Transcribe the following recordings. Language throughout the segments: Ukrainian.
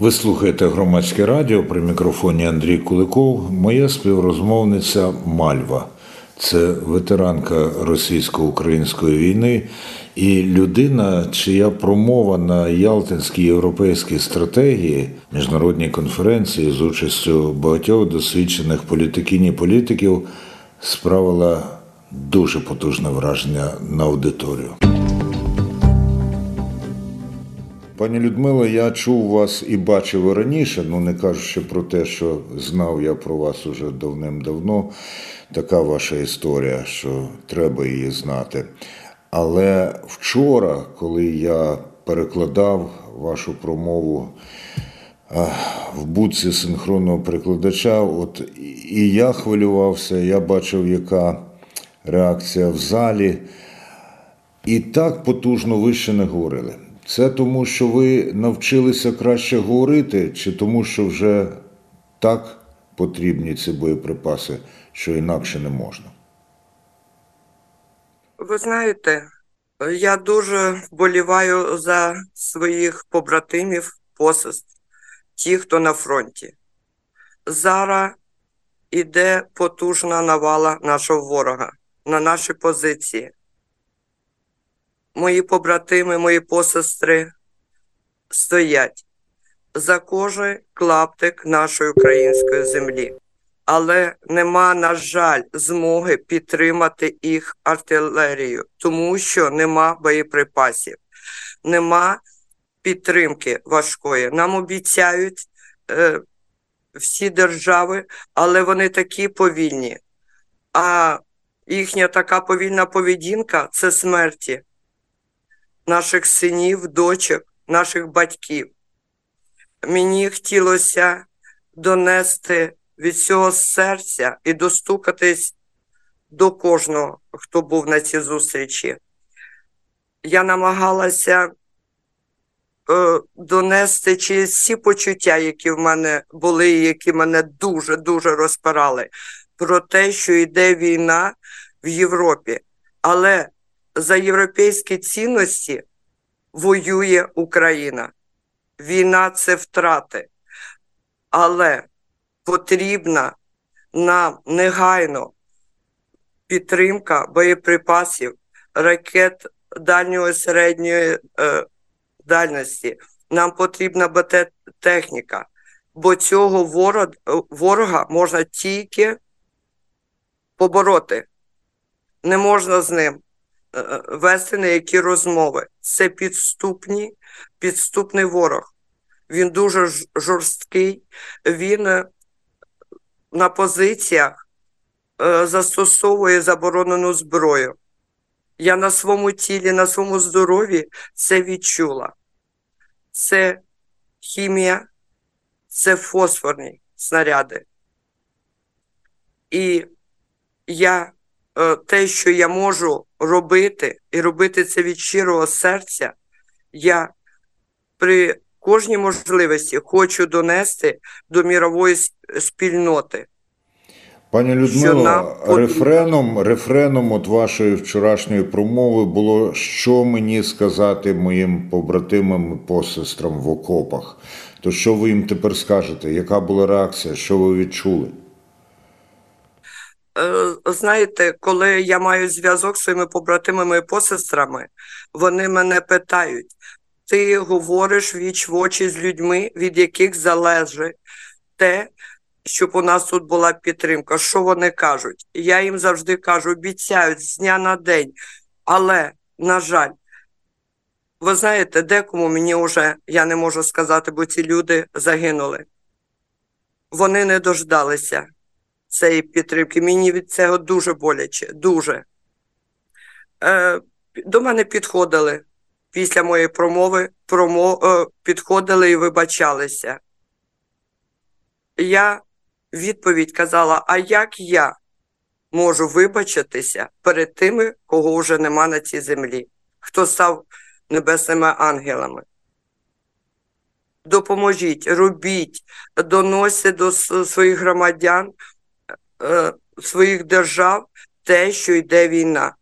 Ви слухаєте «Громадське радіо», при мікрофоні Андрій Куликов. Моя співрозмовниця Мальва. Це ветеранка російсько-української війни і людина, чия промова на Ялтинській європейській стратегії, міжнародній конференції з участю багатьох досвідчених політиків і політиків, справила дуже потужне враження на аудиторію. Пані Людмило, я чув вас і бачив раніше, не кажучи про те, що знав я про вас уже давним-давно. Така ваша історія, що треба її знати. Але вчора, коли я перекладав вашу промову в будці синхронного перекладача, і я хвилювався, я бачив, яка реакція в залі. І так потужно ви ще не говорили. Це тому, що ви навчилися краще говорити, чи тому, що вже так потрібні ці боєприпаси, що інакше не можна? Ви знаєте, я дуже вболіваю за своїх побратимів, посест, ті, хто на фронті. Зараз іде потужна навала нашого ворога на наші позиції. Мої побратими, мої посестри стоять за кожен клаптик нашої української землі. Але нема, на жаль, змоги підтримати їх артилерію, тому що нема боєприпасів, нема підтримки важкої. Нам обіцяють всі держави, але вони такі повільні. А їхня така повільна поведінка – це смерті наших синів, дочок, наших батьків. Мені хотілося донести від цього серця і достукатись до кожного, хто був на цій зустрічі. Я намагалася донести через всі почуття, які в мене були, які мене дуже-дуже розпирали, про те, що йде війна в Європі. Але за європейські цінності воює Україна. Війна – це втрати. Але потрібна нам негайно підтримка боєприпасів, ракет дальньої, середньої дальності. Нам потрібна БТ-техніка, бо цього ворога можна тільки побороти. Не можна з ним вести на які розмови. Це підступний ворог. Він дуже жорсткий. Він на позиціях застосовує заборонену зброю. Я на своєму тілі, на своєму здоров'ї це відчула. Це хімія, це фосфорні снаряди. І я те, що я можу робити, і робити це від щирого серця, я при кожній можливості хочу донести до мірової спільноти. Пані Людмило, рефреном от вашої вчорашньої промови було, що мені сказати моїм побратимам і посестрам в окопах. То що ви їм тепер скажете? Яка була реакція? Що ви відчули? Знаєте, коли я маю зв'язок з своїми побратимами і посестрами, вони мене питають: ти говориш віч в очі з людьми, від яких залежить те, щоб у нас тут була підтримка. Що вони кажуть? Я їм завжди кажу, обіцяють з дня на день. Але, на жаль, ви знаєте, декому мені вже, я не можу сказати, бо ці люди загинули. Вони не дождалися цієї підтримки. Мені від цього дуже боляче, дуже. До мене підходили після моєї промови, підходили і вибачалися. Я відповідь казала, а як я можу вибачитися перед тими, кого вже нема на цій землі, хто став небесними ангелами? Допоможіть, робіть, доносіть до своїх громадян, своїх держав те, що йде війна.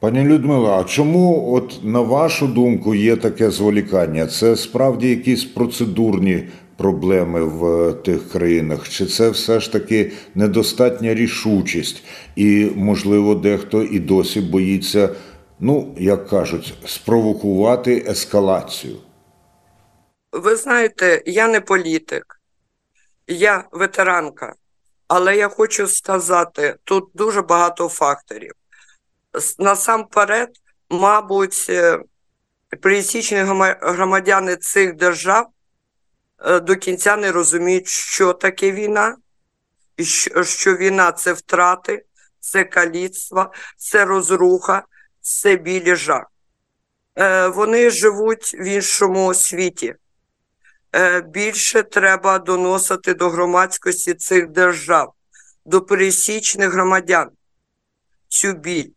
Пані Людмила, а чому, от, на вашу думку, є таке зволікання? Це справді якісь процедурні проблеми в тих країнах? Чи це все ж таки недостатня рішучість? І, можливо, дехто і досі боїться, ну, як кажуть, спровокувати ескалацію? Ви знаєте, я не політик, я ветеранка. Але я хочу сказати, тут дуже багато факторів. Насамперед, мабуть, пересічні громадяни цих держав до кінця не розуміють, що таке війна, і що війна – це втрати, це каліцтва, це розруха, це біль і жах. Вони живуть в іншому світі. Більше треба доносити до громадськості цих держав, до пересічних громадян цю біль.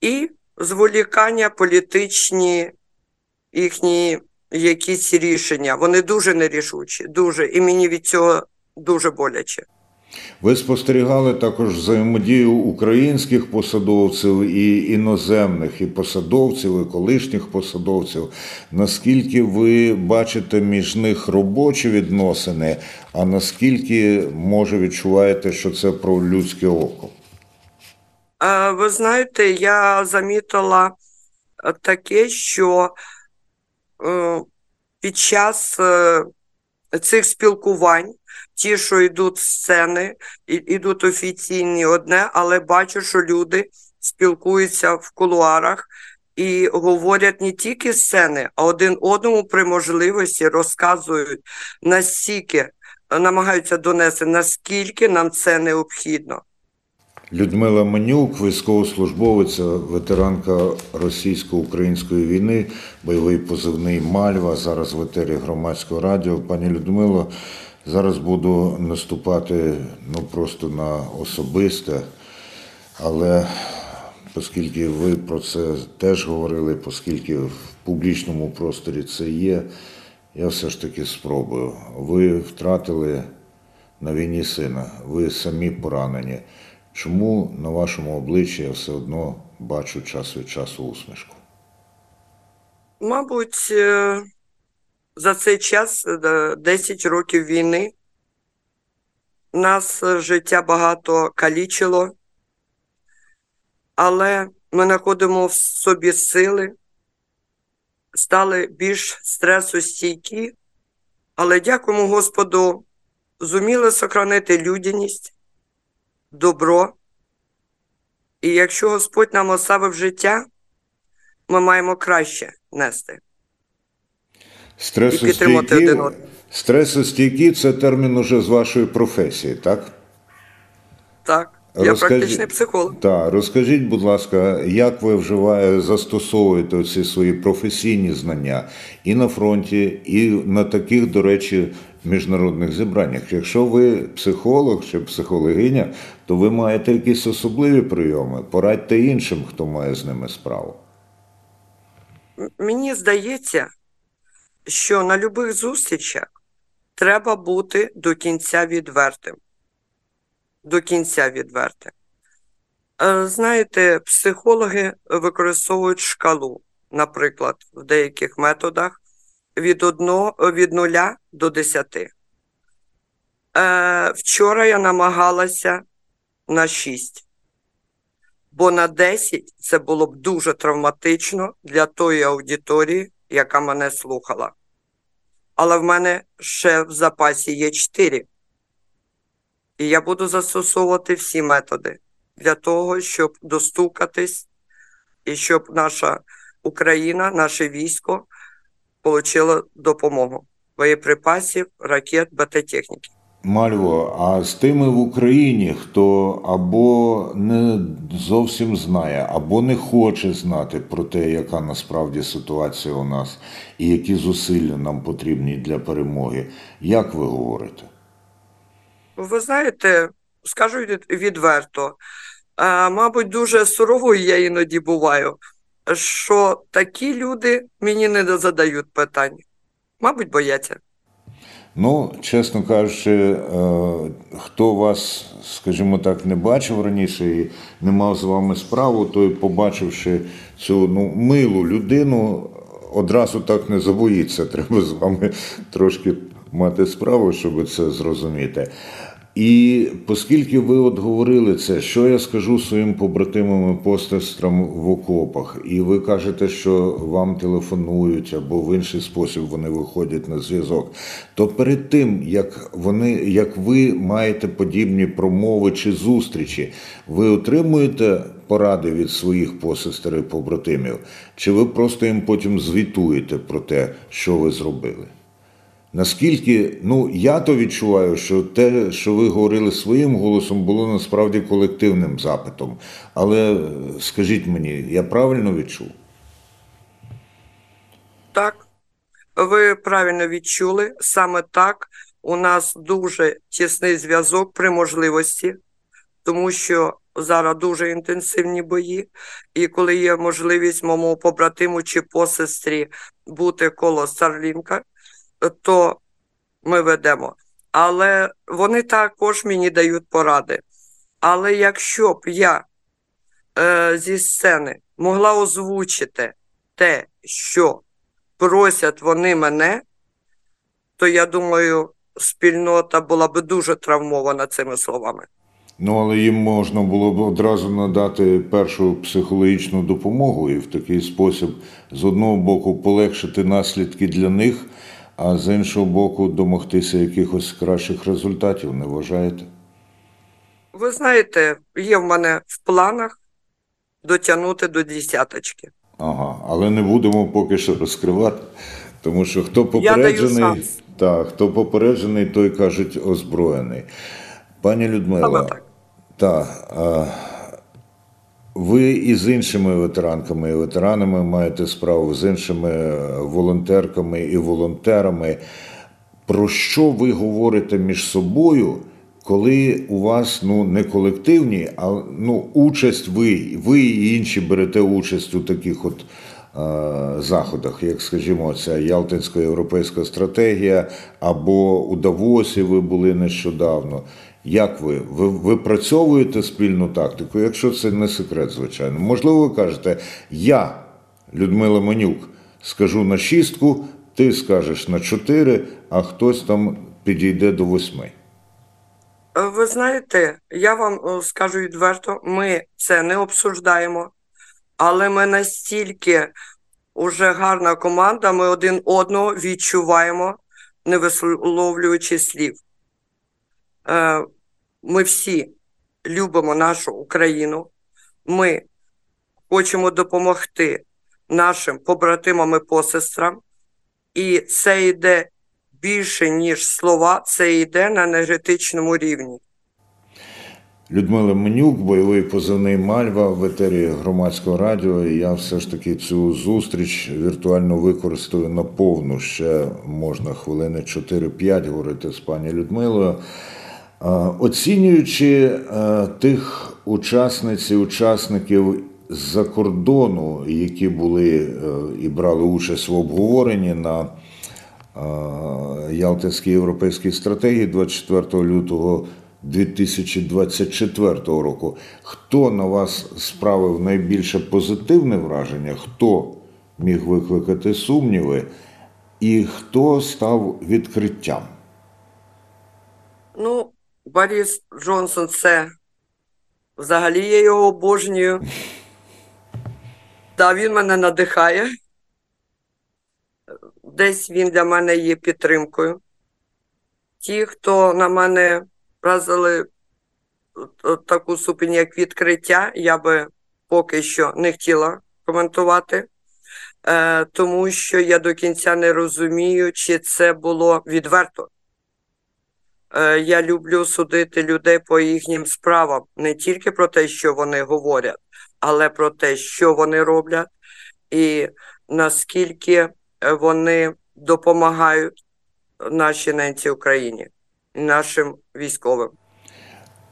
І зволікання політичні, їхні якісь рішення. Вони дуже нерішучі, дуже. І мені від цього дуже боляче. Ви спостерігали також взаємодію українських посадовців і іноземних, і посадовців, і колишніх посадовців. Наскільки ви бачите між них робочі відносини, а наскільки, може, відчуваєте, що це про людське око? Ви знаєте, я замітила таке, що під час цих спілкувань ті, що йдуть сцени, йдуть офіційні одне, але бачу, що люди спілкуються в кулуарах і говорять не тільки сцени, а один одному при можливості розказують, наскільки намагаються донести, наскільки нам це необхідно. Людмила Менюк, військовослужбовиця, ветеранка російсько-української війни, бойовий позивний «Мальва», зараз в етері Громадського радіо. Пані Людмило, зараз буду наступати, ну, просто на особисте, але оскільки ви про це теж говорили, оскільки в публічному просторі це є, я все ж таки спробую. Ви втратили на війні сина, ви самі поранені. Чому на вашому обличчі я все одно бачу час від часу усмішку? Мабуть, за цей час, 10 років війни, нас життя багато калічило, але ми знаходимо в собі сили, стали більш стресостійкі, але, дякуємо Господу, зуміли зберегти людяність, добро. І якщо Господь нам оставив життя, ми маємо краще нести. І підтримати один одного. Стресостійкі – це термін уже з вашої професії, так? Так. Я практичний психолог. Так. Розкажіть, будь ласка, як ви застосовуєте всі свої професійні знання і на фронті, і на таких, до речі, міжнародних зібраннях? Якщо ви психолог чи психологиня, то ви маєте якісь особливі прийоми. Порадьте іншим, хто має з ними справу. Мені здається, що на будь-яких зустрічах треба бути до кінця відвертим. До кінця відвертим. Знаєте, психологи використовують шкалу, наприклад, в деяких методах, від 0 до 10. Вчора я намагалася на 6. Бо на 10 це було б дуже травматично для тої аудиторії, яка мене слухала. Але в мене ще в запасі є 4. І я буду застосовувати всі методи для того, щоб достукатись, і щоб наша Україна, наше військо отримало допомогу боєприпасів, ракет, БТ-техніки. Мальво, а з тими в Україні, хто або не зовсім знає, або не хоче знати про те, яка насправді ситуація у нас і які зусилля нам потрібні для перемоги, як ви говорите? Ви знаєте, скажу відверто, мабуть, дуже суровою я іноді буваю, що такі люди мені не задають питань. Мабуть, бояться. Ну, чесно кажучи, хто вас, скажімо так, не бачив раніше і не мав з вами справу, той, побачивши цю милу людину, одразу так не забоїться. Треба з вами трошки мати справу, щоб це зрозуміти. І оскільки ви от говорили це, що я скажу своїм побратимам і посестрам в окопах, і ви кажете, що вам телефонують або в інший спосіб вони виходять на зв'язок, то перед тим, як ви маєте подібні промови чи зустрічі, ви отримуєте поради від своїх посестер і побратимів? Чи ви просто їм потім звітуєте про те, що ви зробили? Наскільки, я то відчуваю, що те, що ви говорили своїм голосом, було насправді колективним запитом. Але скажіть мені, я правильно відчув? Так, ви правильно відчули. Саме так, у нас дуже тісний зв'язок при можливості, тому що зараз дуже інтенсивні бої, і коли є можливість моєму побратиму чи посестрі бути коло Старлінка, то ми ведемо. Але вони також мені дають поради. Але якщо б я зі сцени могла озвучити те, що просять вони мене, то, я думаю, спільнота була б дуже травмована цими словами. Але їм можна було б одразу надати першу психологічну допомогу і в такий спосіб, з одного боку, полегшити наслідки для них, а з іншого боку, домогтися якихось кращих результатів, не вважаєте? Ви знаєте, є в мене в планах дотягнути до 10-ки. Ага, але не будемо поки що розкривати, тому що хто попереджений, той, кажуть, озброєний. Пані Людмила, ви і з іншими ветеранками і ветеранами маєте справу, з іншими волонтерками і волонтерами. Про що ви говорите між собою, коли у вас не колективні, а участь ви і інші берете участь у таких от заходах, як, скажімо, ця Ялтинська європейська стратегія, або у Давосі ви були нещодавно. Як ви? Ви випрацьовуєте спільну тактику, якщо це не секрет, звичайно. Можливо, ви кажете, я, Людмила Менюк, скажу на 6, ти скажеш на 4, а хтось там підійде до 8. Ви знаєте, я вам скажу відверто, ми це не обсуждаємо, але ми настільки вже гарна команда, ми один одного відчуваємо, не висловлюючи слів. Ми всі любимо нашу Україну, ми хочемо допомогти нашим побратимам і посестрам, і це йде більше, ніж слова, це йде на енергетичному рівні. Людмила Менюк, бойовий позивний Мальва, в етері Громадського радіо. І я все ж таки цю зустріч віртуально використаю наповну. Ще можна хвилини 4-5 говорити з пані Людмилою. Оцінюючи тих учасниць і учасників з-за кордону, які були і брали участь в обговоренні на Ялтинській європейській стратегії 24 лютого 2024 року, хто на вас справив найбільше позитивне враження, хто міг викликати сумніви і хто став відкриттям? Борис Джонсон, це взагалі я його обожнюю. Та він мене надихає. Десь він для мене є підтримкою. Ті, хто на мене вразили таку ступінь, як відкриття, я би поки що не хотіла коментувати, тому що я до кінця не розумію, чи це було відверто. Я люблю судити людей по їхнім справам, не тільки про те, що вони говорять, але про те, що вони роблять і наскільки вони допомагають нашій ненці Україні, нашим військовим.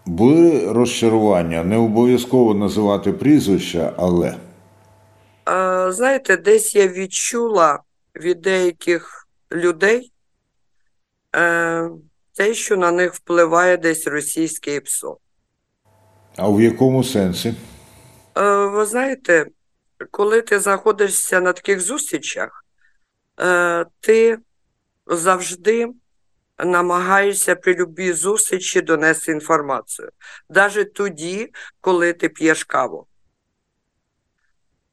Були розчарування? Не обов'язково називати прізвища, але... Знаєте, десь я відчула від деяких людей те, що на них впливає десь російський ПСО. А в якому сенсі? Ви знаєте, коли ти знаходишся на таких зустрічах, ти завжди намагаєшся при любій зустрічі донести інформацію. Навіть тоді, коли ти п'єш каву.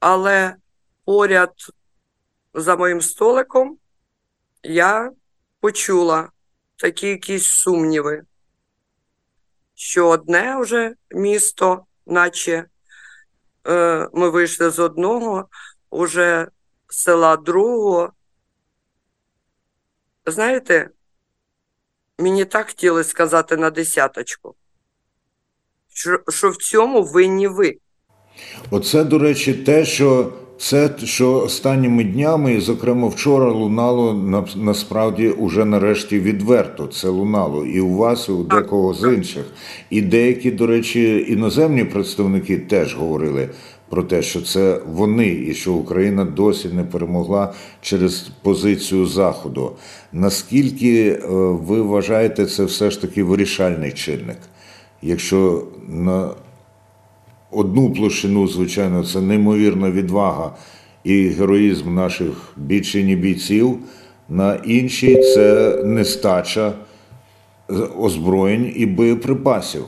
Але поряд за моїм столиком я почула такі якісь сумніви, що одне вже місто, наче ми вийшли з одного, уже села другого. Знаєте, мені так хотілося сказати на десяточку, що в цьому винні ви. Оце, до речі, те, що останніми днями, зокрема вчора, лунало насправді уже нарешті відверто. Це лунало і у вас, і у декого з інших. І деякі, до речі, іноземні представники теж говорили про те, що це вони і що Україна досі не перемогла через позицію Заходу. Наскільки ви вважаєте, це все ж таки вирішальний чинник? Якщо на одну площину, звичайно, це неймовірна відвага і героїзм наших бійчинь і бійців, на іншій це нестача озброєнь і боєприпасів.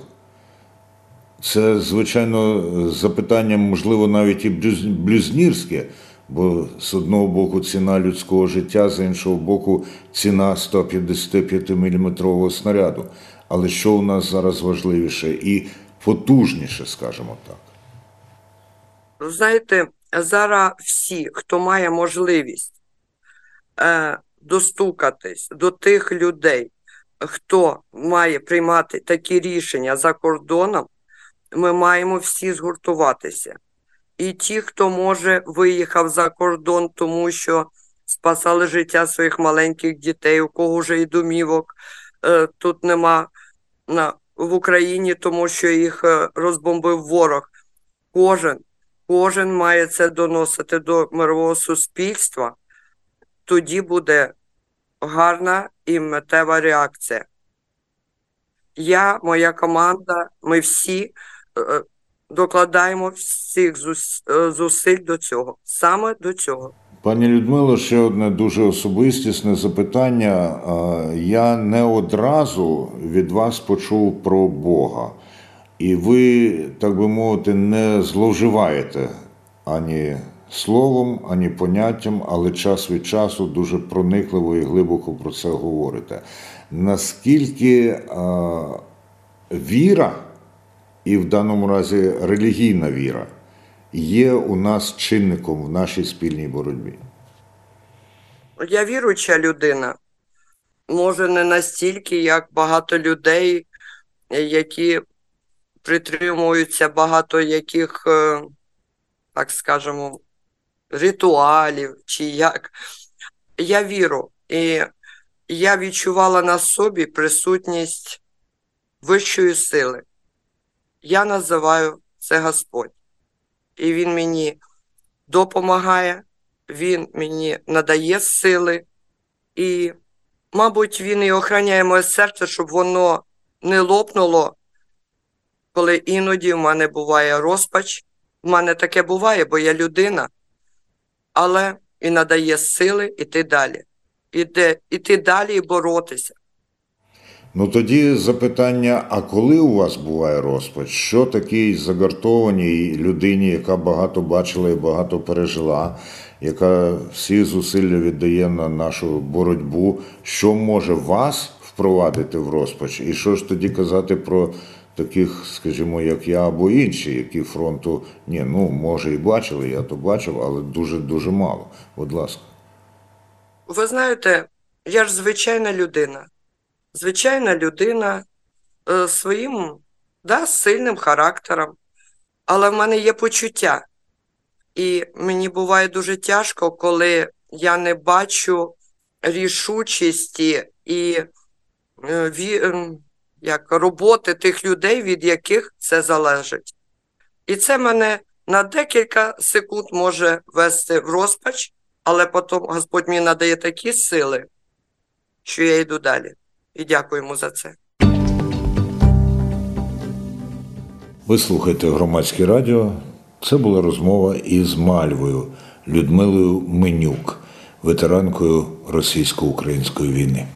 Це, звичайно, запитання, можливо, навіть і блюзнірське, бо з одного боку ціна людського життя, з іншого боку ціна 155-мм снаряду. Але що у нас зараз важливіше? І потужніше, скажімо так. Знаєте, зараз всі, хто має можливість достукатись до тих людей, хто має приймати такі рішення за кордоном, ми маємо всі згуртуватися. І ті, хто, може, виїхав за кордон, тому що спасали життя своїх маленьких дітей, у кого вже і домівок тут нема в Україні, тому що їх розбомбив ворог. Кожен має це доносити до мирового суспільства. Тоді буде гарна і миттєва реакція. Я, моя команда, ми всі докладаємо всіх зусиль до цього. Саме до цього. Пані Людмило, ще одне дуже особистісне запитання. Я не одразу від вас почув про Бога. І ви, так би мовити, не зловживаєте ані словом, ані поняттям, але час від часу дуже проникливо і глибоко про це говорите. Наскільки віра, і в даному разі релігійна віра, є у нас чинником в нашій спільній боротьбі? Я віруюча людина. Може, не настільки, як багато людей, які притримуються багато яких, так скажемо, ритуалів чи як. Я віру. І я відчувала на собі присутність вищої сили. Я називаю це Господь. І він мені допомагає, він мені надає сили. І, мабуть, він і охороняє моє серце, щоб воно не лопнуло, коли іноді в мене буває розпач. В мене таке буває, бо я людина. Але і надає сили йти далі. Іти далі і боротися. Ну тоді запитання, а коли у вас буває розпач? Що такій загартованій людині, яка багато бачила і багато пережила, яка всі зусилля віддає на нашу боротьбу, що може вас впровадити в розпач? І що ж тоді казати про таких, скажімо, як я або інші, які фронту, може і бачили, я то бачив, але дуже-дуже мало. Будь ласка. Ви знаєте, я ж звичайна людина. Звичайна людина своїм, сильним характером, але в мене є почуття. І мені буває дуже тяжко, коли я не бачу рішучості і роботи тих людей, від яких це залежить. І це мене на декілька секунд може вести в розпач, але потім Господь мені надає такі сили, що я йду далі. і дякуємо за це. Ви слухаєте Громадське радіо. Це була розмова із Мальвою Людмилою Менюк, ветеранкою російсько-української війни.